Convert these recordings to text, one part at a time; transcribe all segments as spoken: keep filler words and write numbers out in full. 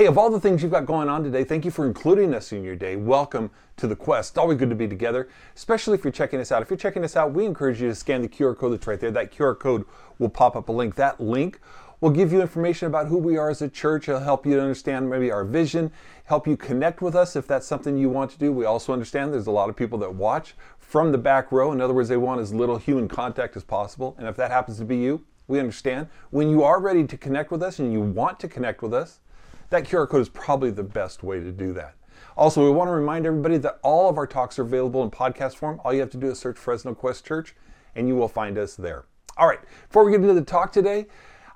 Hey, of all the things you've got going on today, thank you for including us in your day. Welcome to The Quest. It's always good to be together, especially if you're checking us out. If you're checking us out, we encourage you to scan the Q R code that's right there. That Q R code will pop up a link. That link will give you information about who we are as a church. It'll help you understand maybe our vision, help you connect with us if that's something you want to do. We also understand there's a lot of people that watch from the back row. In other words, they want as little human contact as possible. And if that happens to be you, we understand. When you are ready to connect with us and you want to connect with us, that Q R code is probably the best way to do that. Also, we want to remind everybody that all of our talks are available in podcast form. All you have to do is search Fresno Quest Church, and you will find us there. All right, before we get into the talk today,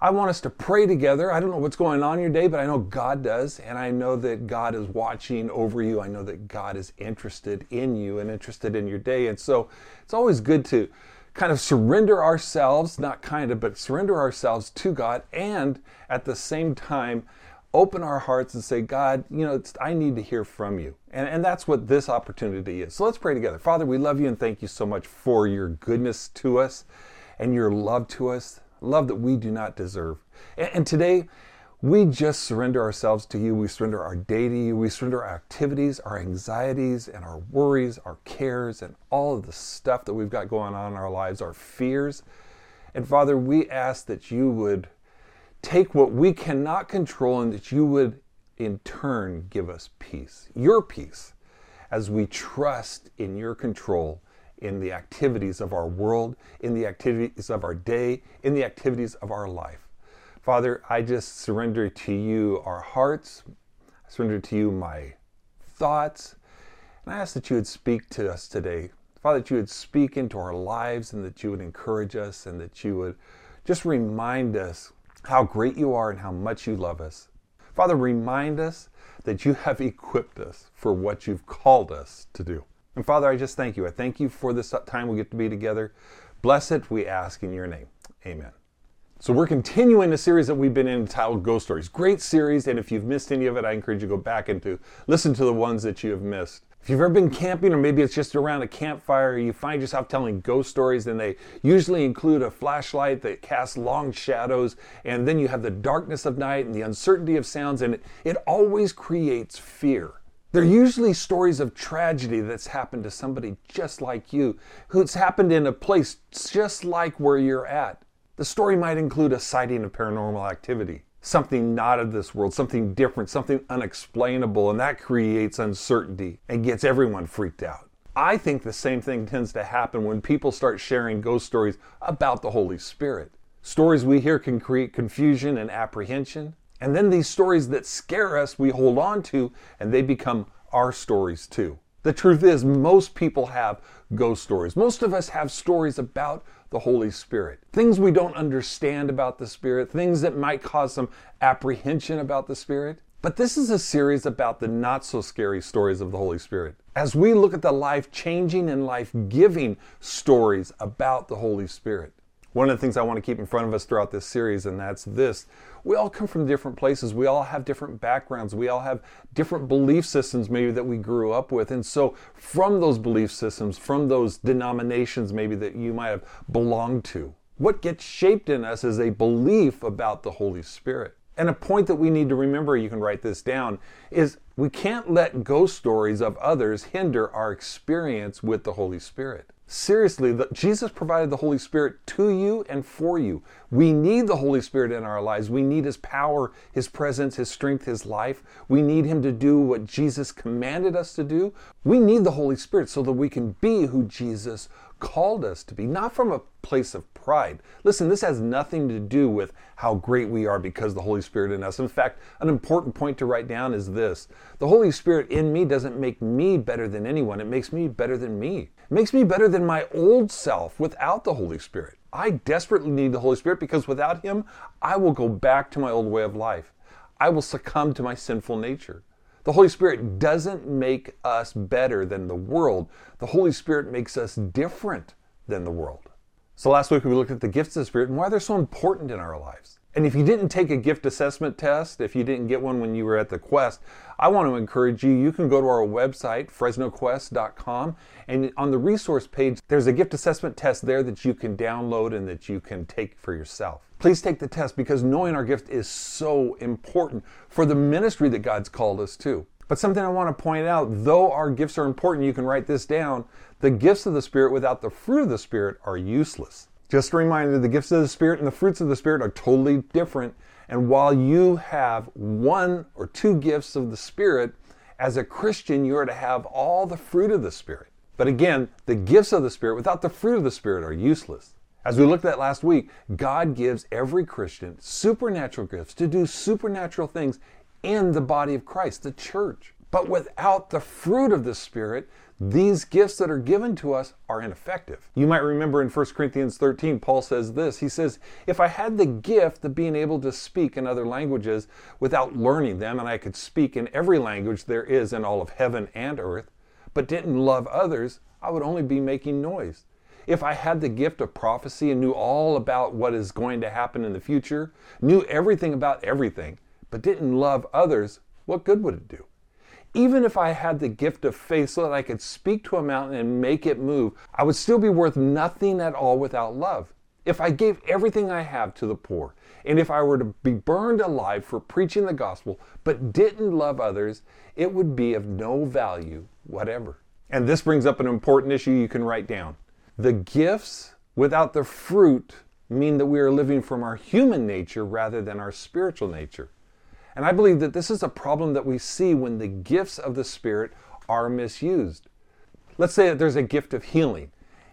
I want us to pray together. I don't know what's going on in your day, but I know God does, and I know that God is watching over you. I know that God is interested in you and interested in your day, and so it's always good to kind of surrender ourselves, not kind of, but surrender ourselves to God, and at the same time, open our hearts and say, God, you know, it's, I need to hear from you. And, and that's what this opportunity is. So let's pray together. Father, we love you and thank you so much for your goodness to us and your love to us, love that we do not deserve. And, and today, we just surrender ourselves to you. We surrender our day to you. We surrender our activities, our anxieties, and our worries, our cares, and all of the stuff that we've got going on in our lives, our fears. And Father, we ask that you would take what we cannot control and that you would in turn give us peace, your peace, as we trust in your control in the activities of our world, in the activities of our day, in the activities of our life. Father, I just surrender to you our hearts. I surrender to you my thoughts. And I ask that you would speak to us today. Father, that you would speak into our lives and that you would encourage us and that you would just remind us how great you are and how much you love us. Father, remind us that you have equipped us for what you've called us to do. And Father, I just thank you. I thank you for this time we get to be together. Bless it, we ask in your name. Amen. So we're continuing a series that we've been in entitled Ghost Stories. Great series, and if you've missed any of it, I encourage you to go back and to listen to the ones that you have missed. If you've ever been camping, or maybe it's just around a campfire, you find yourself telling ghost stories, and they usually include a flashlight that casts long shadows, and then you have the darkness of night and the uncertainty of sounds, and it, it always creates fear. They're usually stories of tragedy that's happened to somebody just like you, who's happened in a place just like where you're at. The story might include a sighting of paranormal activity, something not of this world, something different, something unexplainable, and that creates uncertainty and gets everyone freaked out. I think the same thing tends to happen when people start sharing ghost stories about the Holy Spirit. Stories we hear can create confusion and apprehension, and then these stories that scare us we hold on to, and they become our stories too. The truth is, most people have ghost stories. Most of us have stories about the Holy Spirit. Things we don't understand about the Spirit, things that might cause some apprehension about the Spirit. But this is a series about the not-so-scary stories of the Holy Spirit. As we look at the life-changing and life-giving stories about the Holy Spirit. One of the things I want to keep in front of us throughout this series, and that's this. We all come from different places. We all have different backgrounds. We all have different belief systems maybe that we grew up with. And so from those belief systems, from those denominations maybe that you might have belonged to, what gets shaped in us is a belief about the Holy Spirit. And a point that we need to remember, you can write this down, is we can't let ghost stories of others hinder our experience with the Holy Spirit. Seriously, the, Jesus provided the Holy Spirit to you and for you. We need the Holy Spirit in our lives. We need His power, His presence, His strength, His life. We need Him to do what Jesus commanded us to do. We need the Holy Spirit so that we can be who Jesus called us to be, not from a place of pride. Listen, this has nothing to do with how great we are because of the Holy Spirit in us. In fact, an important point to write down is this. The Holy Spirit in me doesn't make me better than anyone. It makes me better than me. It makes me better than my old self without the Holy Spirit. I desperately need the Holy Spirit because without Him, I will go back to my old way of life. I will succumb to my sinful nature. The Holy Spirit doesn't make us better than the world. The Holy Spirit makes us different than the world. So last week we looked at the gifts of the Spirit and why they're so important in our lives. And if you didn't take a gift assessment test, if you didn't get one when you were at the Quest, I want to encourage you, you can go to our website, fresno quest dot com, and on the resource page, there's a gift assessment test there that you can download and that you can take for yourself. Please take the test because knowing our gift is so important for the ministry that God's called us to. But something I want to point out, though our gifts are important, you can write this down, the gifts of the Spirit without the fruit of the Spirit are useless. Just a reminder, the gifts of the Spirit and the fruits of the Spirit are totally different. And while you have one or two gifts of the Spirit, as a Christian, you are to have all the fruit of the Spirit. But again, the gifts of the Spirit without the fruit of the Spirit are useless. As we looked at last week, God gives every Christian supernatural gifts to do supernatural things in the body of Christ, the church. But without the fruit of the Spirit, these gifts that are given to us are ineffective. You might remember in First Corinthians thirteen, Paul says this. He says, if I had the gift of being able to speak in other languages without learning them, and I could speak in every language there is in all of heaven and earth, but didn't love others, I would only be making noise. If I had the gift of prophecy and knew all about what is going to happen in the future, knew everything about everything, but didn't love others, what good would it do? Even if I had the gift of faith so that I could speak to a mountain and make it move, I would still be worth nothing at all without love. If I gave everything I have to the poor, and if I were to be burned alive for preaching the gospel, but didn't love others, it would be of no value whatever. And this brings up an important issue you can write down. The gifts without the fruit mean that we are living from our human nature rather than our spiritual nature. And I believe that this is a problem that we see when the gifts of the Spirit are misused. Let's say that there's a gift of healing,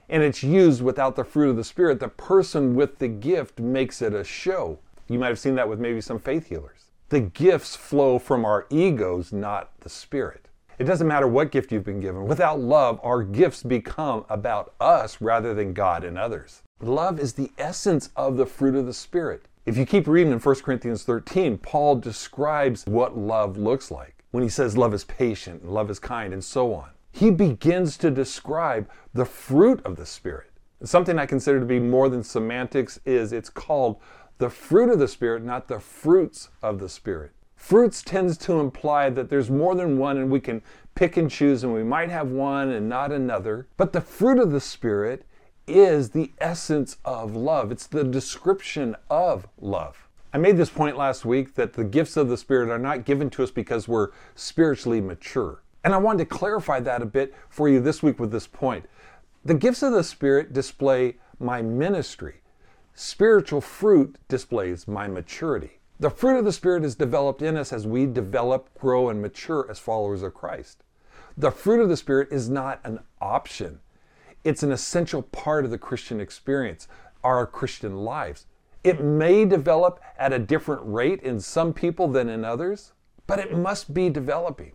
and it's used without the fruit of the Spirit. The person with the gift makes it a show. You might have seen that with maybe some faith healers. The gifts flow from our egos, not the Spirit. It doesn't matter what gift you've been given. Without love, our gifts become about us rather than God and others. Love is the essence of the fruit of the Spirit. If you keep reading in First Corinthians thirteen, Paul describes what love looks like when he says love is patient, and love is kind, and so on. He begins to describe the fruit of the Spirit. Something I consider to be more than semantics is it's called the fruit of the Spirit, not the fruits of the Spirit. Fruits tends to imply that there's more than one and we can pick and choose and we might have one and not another. But the fruit of the Spirit is the essence of love. It's the description of love. I made this point last week that the gifts of the Spirit are not given to us because we're spiritually mature. And I wanted to clarify that a bit for you this week with this point. The gifts of the Spirit display my ministry. Spiritual fruit displays my maturity. The fruit of the Spirit is developed in us as we develop, grow, and mature as followers of Christ. The fruit of the Spirit is not an option. It's an essential part of the Christian experience, our Christian lives. It may develop at a different rate in some people than in others, but it must be developing.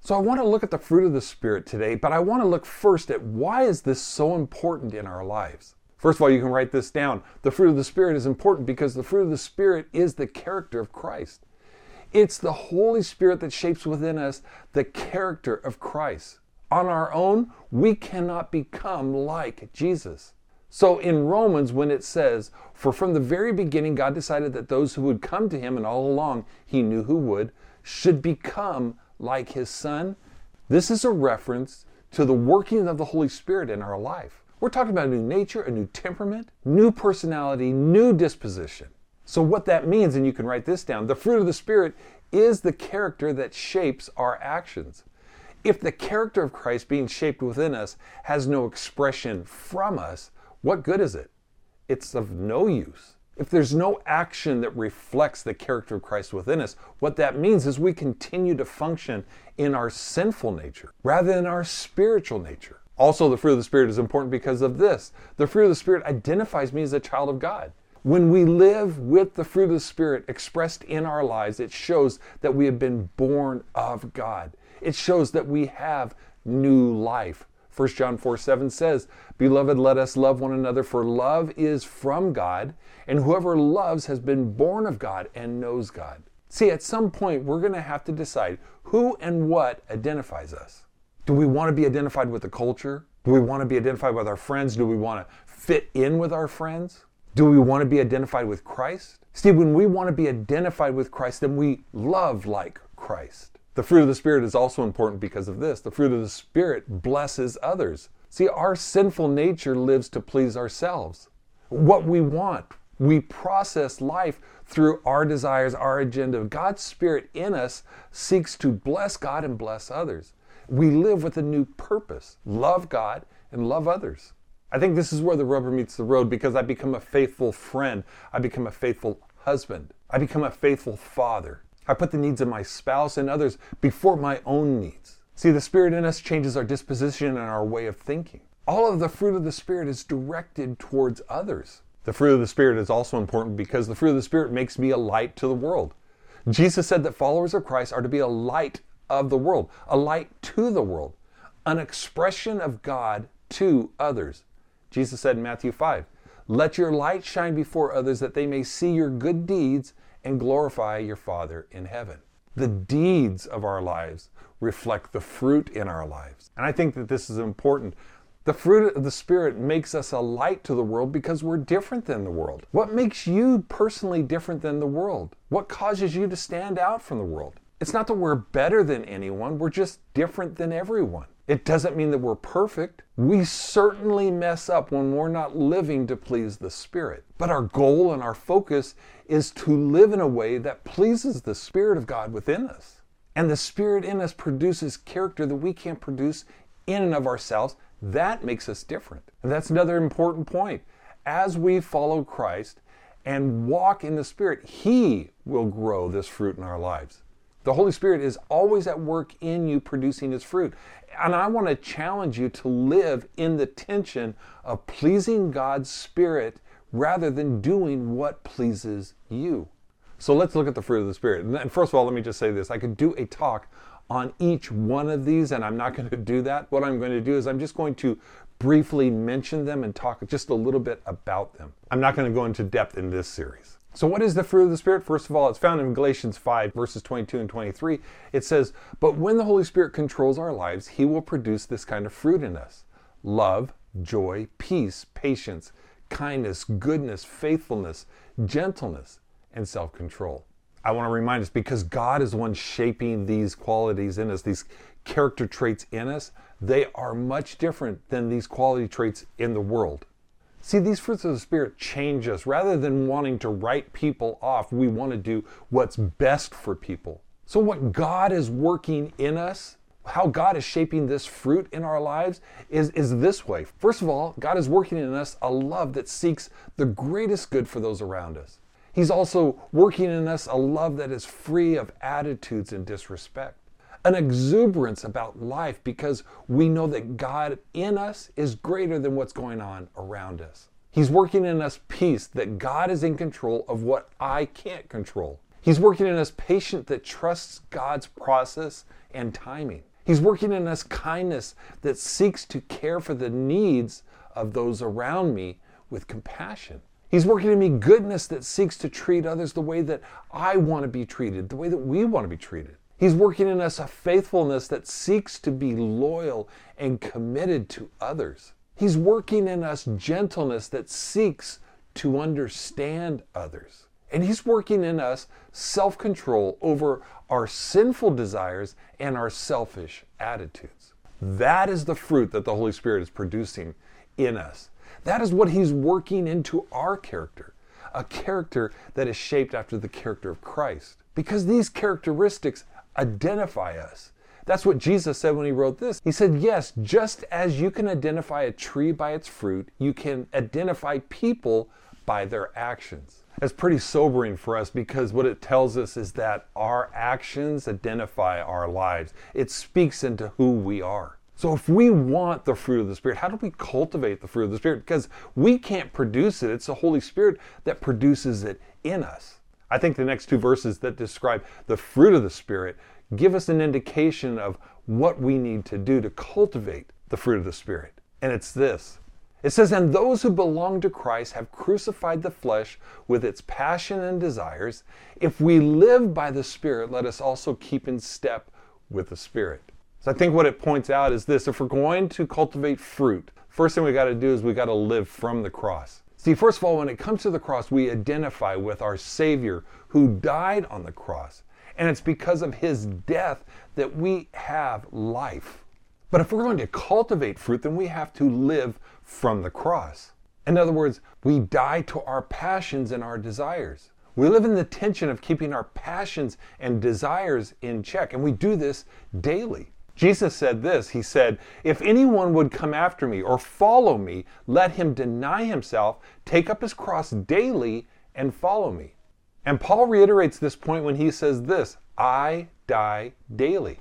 So I want to look at the fruit of the Spirit today, but I want to look first at why is this so important in our lives? First of all, you can write this down. The fruit of the Spirit is important because the fruit of the Spirit is the character of Christ. It's the Holy Spirit that shapes within us the character of Christ. On our own, we cannot become like Jesus. So in Romans, when it says, for from the very beginning, God decided that those who would come to him, and all along he knew who would, should become like his Son. This is a reference to the working of the Holy Spirit in our life. We're talking about a new nature, a new temperament, new personality, new disposition. So what that means, and you can write this down, the fruit of the Spirit is the character that shapes our actions. If the character of Christ being shaped within us has no expression from us, what good is it? It's of no use. If there's no action that reflects the character of Christ within us, what that means is we continue to function in our sinful nature rather than our spiritual nature. Also, the fruit of the Spirit is important because of this. The fruit of the Spirit identifies me as a child of God. When we live with the fruit of the Spirit expressed in our lives, it shows that we have been born of God. It shows that we have new life. First John four seven says, beloved, let us love one another, for love is from God, and whoever loves has been born of God and knows God. See, at some point, we're going to have to decide who and what identifies us. Do we want to be identified with the culture? Do we want to be identified with our friends? Do we want to fit in with our friends? Do we want to be identified with Christ? See, when we want to be identified with Christ, then we love like Christ. The fruit of the Spirit is also important because of this. The fruit of the Spirit blesses others. See, our sinful nature lives to please ourselves. What we want, we process life through our desires, our agenda. God's Spirit in us seeks to bless God and bless others. We live with a new purpose, love God and love others. I think this is where the rubber meets the road, because I become a faithful friend. I become a faithful husband. I become a faithful father. I put the needs of my spouse and others before my own needs. See, the Spirit in us changes our disposition and our way of thinking. All of the fruit of the Spirit is directed towards others. The fruit of the Spirit is also important because the fruit of the Spirit makes me a light to the world. Jesus said that followers of Christ are to be a light of the world, a light to the world, an expression of God to others. Jesus said in Matthew five, "Let your light shine before others that they may see your good deeds and glorify your Father in heaven." The deeds of our lives reflect the fruit in our lives. And I think that this is important. The fruit of the Spirit makes us a light to the world because we're different than the world. What makes you personally different than the world? What causes you to stand out from the world? It's not that we're better than anyone, we're just different than everyone. It doesn't mean that we're perfect. We certainly mess up when we're not living to please the Spirit. But our goal and our focus is to live in a way that pleases the Spirit of God within us. And the Spirit in us produces character that we can't produce in and of ourselves. That makes us different. And that's another important point. As we follow Christ and walk in the Spirit, He will grow this fruit in our lives. The Holy Spirit is always at work in you producing His fruit. And I want to challenge you to live in the tension of pleasing God's Spirit rather than doing what pleases you. So let's look at the fruit of the Spirit. And first of all, let me just say this. I could do a talk on each one of these, and I'm not going to do that. What I'm going to do is I'm just going to briefly mention them and talk just a little bit about them. I'm not going to go into depth in this series. So what is the fruit of the Spirit? First of all, it's found in Galatians five, verses twenty-two and twenty-three. It says, "But when the Holy Spirit controls our lives, He will produce this kind of fruit in us: love, joy, peace, patience, kindness, goodness, faithfulness, gentleness, and self-control." I want to remind us, because God is the one shaping these qualities in us, these character traits in us, they are much different than these quality traits in the world. See, these fruits of the Spirit change us. Rather than wanting to write people off, we want to do what's best for people. So what God is working in us, how God is shaping this fruit in our lives is, is this way. First of all, God is working in us a love that seeks the greatest good for those around us. He's also working in us a love that is free of attitudes and disrespect. An exuberance about life because we know that God in us is greater than what's going on around us. He's working in us peace, that God is in control of what I can't control. He's working in us patience that trusts God's process and timing. He's working in us kindness that seeks to care for the needs of those around me with compassion. He's working in me goodness that seeks to treat others the way that I want to be treated, the way that we want to be treated. He's working in us a faithfulness that seeks to be loyal and committed to others. He's working in us gentleness that seeks to understand others. And He's working in us self-control over our sinful desires and our selfish attitudes. That is the fruit that the Holy Spirit is producing in us. That is what He's working into our character, a character that is shaped after the character of Christ. Because these characteristics identify us. That's what Jesus said when He wrote this. He said, yes, just as you can identify a tree by its fruit, you can identify people by their actions. That's pretty sobering for us, because what it tells us is that our actions identify our lives. It speaks into who we are. So if we want the fruit of the Spirit, how do we cultivate the fruit of the Spirit? Because we can't produce it. It's the Holy Spirit that produces it in us. I think the next two verses that describe the fruit of the Spirit give us an indication of what we need to do to cultivate the fruit of the Spirit. And it's this. It says, "And those who belong to Christ have crucified the flesh with its passion and desires. If we live by the Spirit, let us also keep in step with the Spirit." So I think what it points out is this: if we're going to cultivate fruit, First thing we got to do is we got to live from the cross. See, first of all, when it comes to the cross, we identify with our Savior who died on the cross. And it's because of his death that we have life. But if we're going to cultivate fruit, then we have to live from the cross. In other words, we die to our passions and our desires. We live in the tension of keeping our passions and desires in check, and we do this daily. Jesus said this, he said, "If anyone would come after me or follow me, let him deny himself, take up his cross daily, and follow me." And Paul reiterates this point when he says this, "I die daily."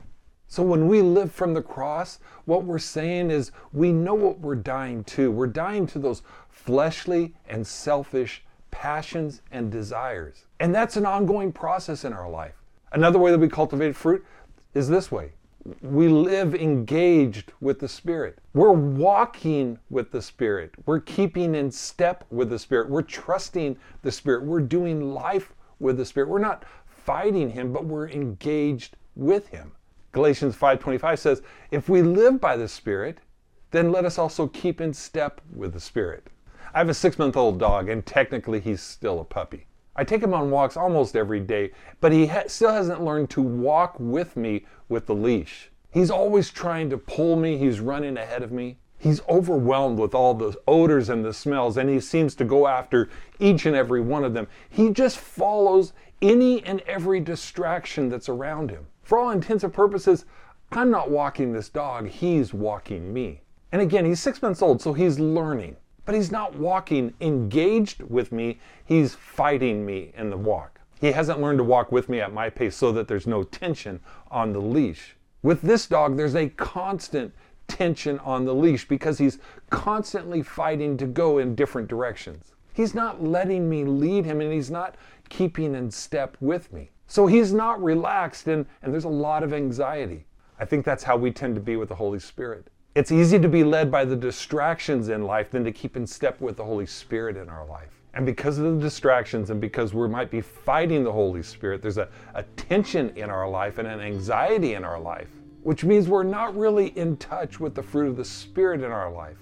So when we live from the cross, what we're saying is we know what we're dying to. We're dying to those fleshly and selfish passions and desires. And that's an ongoing process in our life. Another way that we cultivate fruit is this way. We live engaged with the Spirit. We're walking with the Spirit. We're keeping in step with the Spirit. We're trusting the Spirit. We're doing life with the Spirit. We're not fighting Him, but we're engaged with Him. Galatians five twenty-five says, "If we live by the Spirit, then let us also keep in step with the Spirit." I have a six-month-old dog, and technically he's still a puppy. I take him on walks almost every day, but he ha- still hasn't learned to walk with me with the leash. He's always trying to pull me. He's running ahead of me. He's overwhelmed with all the odors and the smells, and he seems to go after each and every one of them. He just follows any and every distraction that's around him. For all intents and purposes, I'm not walking this dog. He's walking me. And again, he's six months old, so he's learning. But he's not walking engaged with me, he's fighting me in the walk. He hasn't learned to walk with me at my pace so that there's no tension on the leash. With this dog, there's a constant tension on the leash because he's constantly fighting to go in different directions. He's not letting me lead him and he's not keeping in step with me. So he's not relaxed and, and there's a lot of anxiety. I think that's how we tend to be with the Holy Spirit. It's easy to be led by the distractions in life than to keep in step with the Holy Spirit in our life. And because of the distractions and because we might be fighting the Holy Spirit, there's a, a tension in our life and an anxiety in our life, which means we're not really in touch with the fruit of the Spirit in our life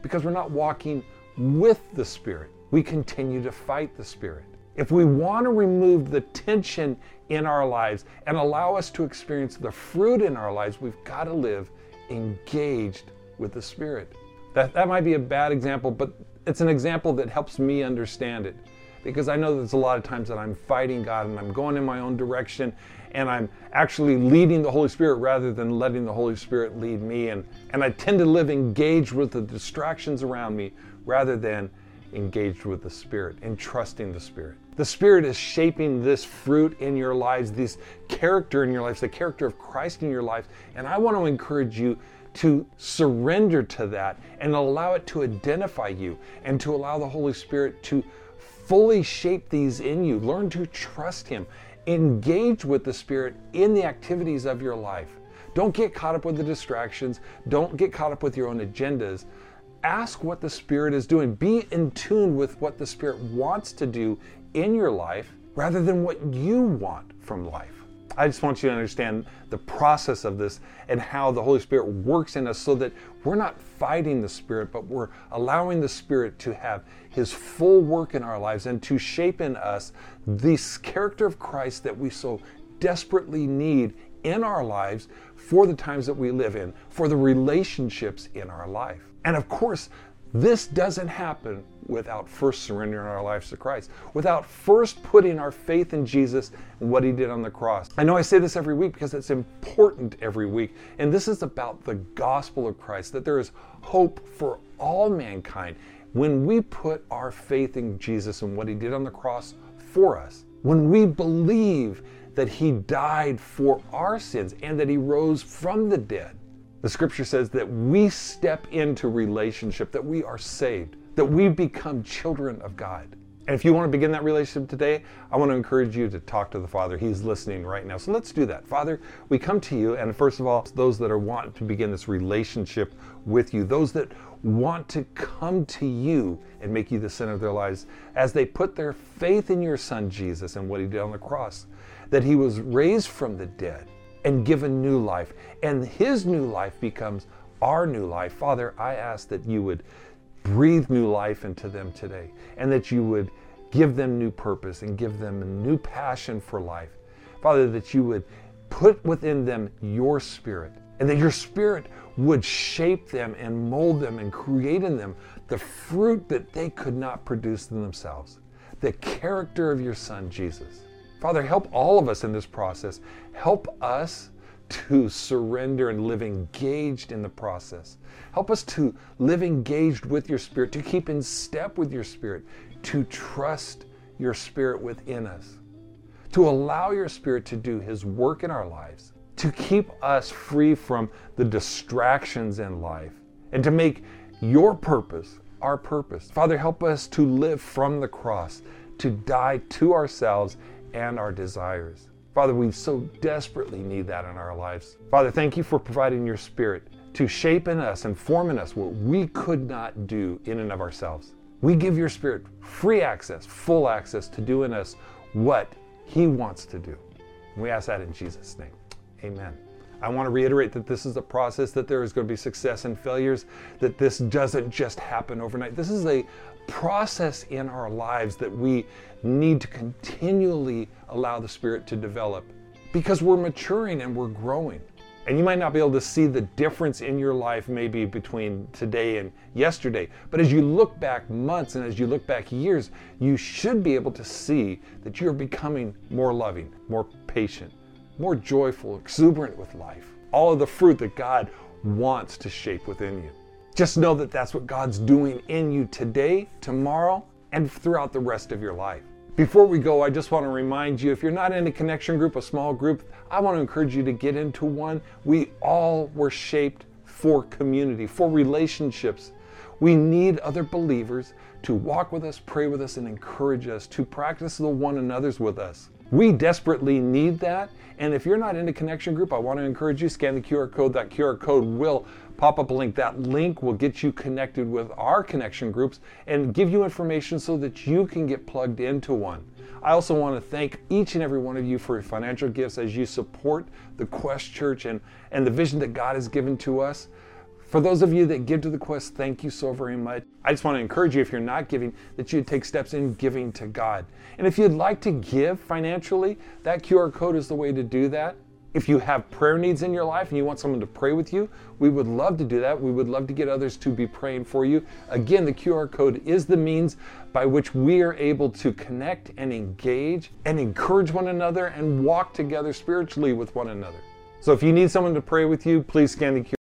because we're not walking with the Spirit. We continue to fight the Spirit. If we want to remove the tension in our lives and allow us to experience the fruit in our lives, we've got to live engaged with the Spirit. That that might be a bad example, but it's an example that helps me understand it, because I know there's a lot of times that I'm fighting God and I'm going in my own direction and I'm actually leading the Holy Spirit rather than letting the Holy Spirit lead me, and, and I tend to live engaged with the distractions around me rather than engaged with the Spirit and trusting the Spirit. The Spirit is shaping this fruit in your lives, this character in your lives, the character of Christ in your life. And I want to encourage you to surrender to that and allow it to identify you and to allow the Holy Spirit to fully shape these in you. Learn to trust Him. Engage with the Spirit in the activities of your life. Don't get caught up with the distractions. Don't get caught up with your own agendas. Ask what the Spirit is doing. Be in tune with what the Spirit wants to do in your life rather than what you want from life. I just want you to understand the process of this and how the Holy Spirit works in us so that we're not fighting the Spirit, but we're allowing the Spirit to have His full work in our lives and to shape in us this character of Christ that we so desperately need in our lives for the times that we live in, for the relationships in our life. And of course, this doesn't happen without first surrendering our lives to Christ, without first putting our faith in Jesus and what He did on the cross. I know I say this every week because it's important every week, and this is about the gospel of Christ, that there is hope for all mankind when we put our faith in Jesus and what He did on the cross for us, when we believe that He died for our sins and that He rose from the dead. The scripture says that we step into relationship, that we are saved, that we become children of God. And if you want to begin that relationship today, I want to encourage you to talk to the Father. He's listening right now. So let's do that. Father, we come to you, and first of all, those that are wanting to begin this relationship with you, those that want to come to you and make you the center of their lives as they put their faith in your Son, Jesus, and what He did on the cross, that He was raised from the dead and given new life, and His new life becomes our new life. Father, I ask that you would breathe new life into them today, and that you would give them new purpose and give them a new passion for life. Father, that you would put within them your Spirit, and that your Spirit would shape them and mold them and create in them the fruit that they could not produce in themselves, the character of your Son, Jesus. Father, help all of us in this process. Help us to surrender and live engaged in the process. Help us to live engaged with your Spirit, to keep in step with your Spirit, to trust your Spirit within us, to allow your Spirit to do his work in our lives, to keep us free from the distractions in life, and to make your purpose our purpose. Father, help us to live from the cross, to die to ourselves and our desires. Father, we so desperately need that in our lives. Father, thank you for providing your Spirit to shape in us and form in us what we could not do in and of ourselves. We give your Spirit free access, full access to do in us what he wants to do. And we ask that in Jesus' name. Amen. I want to reiterate that this is a process, that there is going to be success and failures, that this doesn't just happen overnight. This is a process in our lives that we need to continually allow the Spirit to develop, because we're maturing and we're growing. And you might not be able to see the difference in your life maybe between today and yesterday, but as you look back months and as you look back years, you should be able to see that you're becoming more loving, more patient, more joyful, exuberant with life. All of the fruit that God wants to shape within you. Just know that that's what God's doing in you today, tomorrow, and throughout the rest of your life. Before we go, I just want to remind you, if you're not in a connection group, a small group, I want to encourage you to get into one. We all were shaped for community, for relationships. We need other believers to walk with us, pray with us, and encourage us, to practice the one another's with us. We desperately need that. And if you're not in a connection group, I want to encourage you, scan the Q R code. That Q R code will pop up a link. That link will get you connected with our connection groups and give you information so that you can get plugged into one. I also want to thank each and every one of you for your financial gifts as you support the Quest Church and, and the vision that God has given to us. For those of you that give to the Quest, thank you so very much. I just want to encourage you, if you're not giving, that you take steps in giving to God. And if you'd like to give financially, that Q R code is the way to do that. If you have prayer needs in your life and you want someone to pray with you, we would love to do that. We would love to get others to be praying for you. Again, the Q R code is the means by which we are able to connect and engage and encourage one another and walk together spiritually with one another. So if you need someone to pray with you, please scan the Q R code.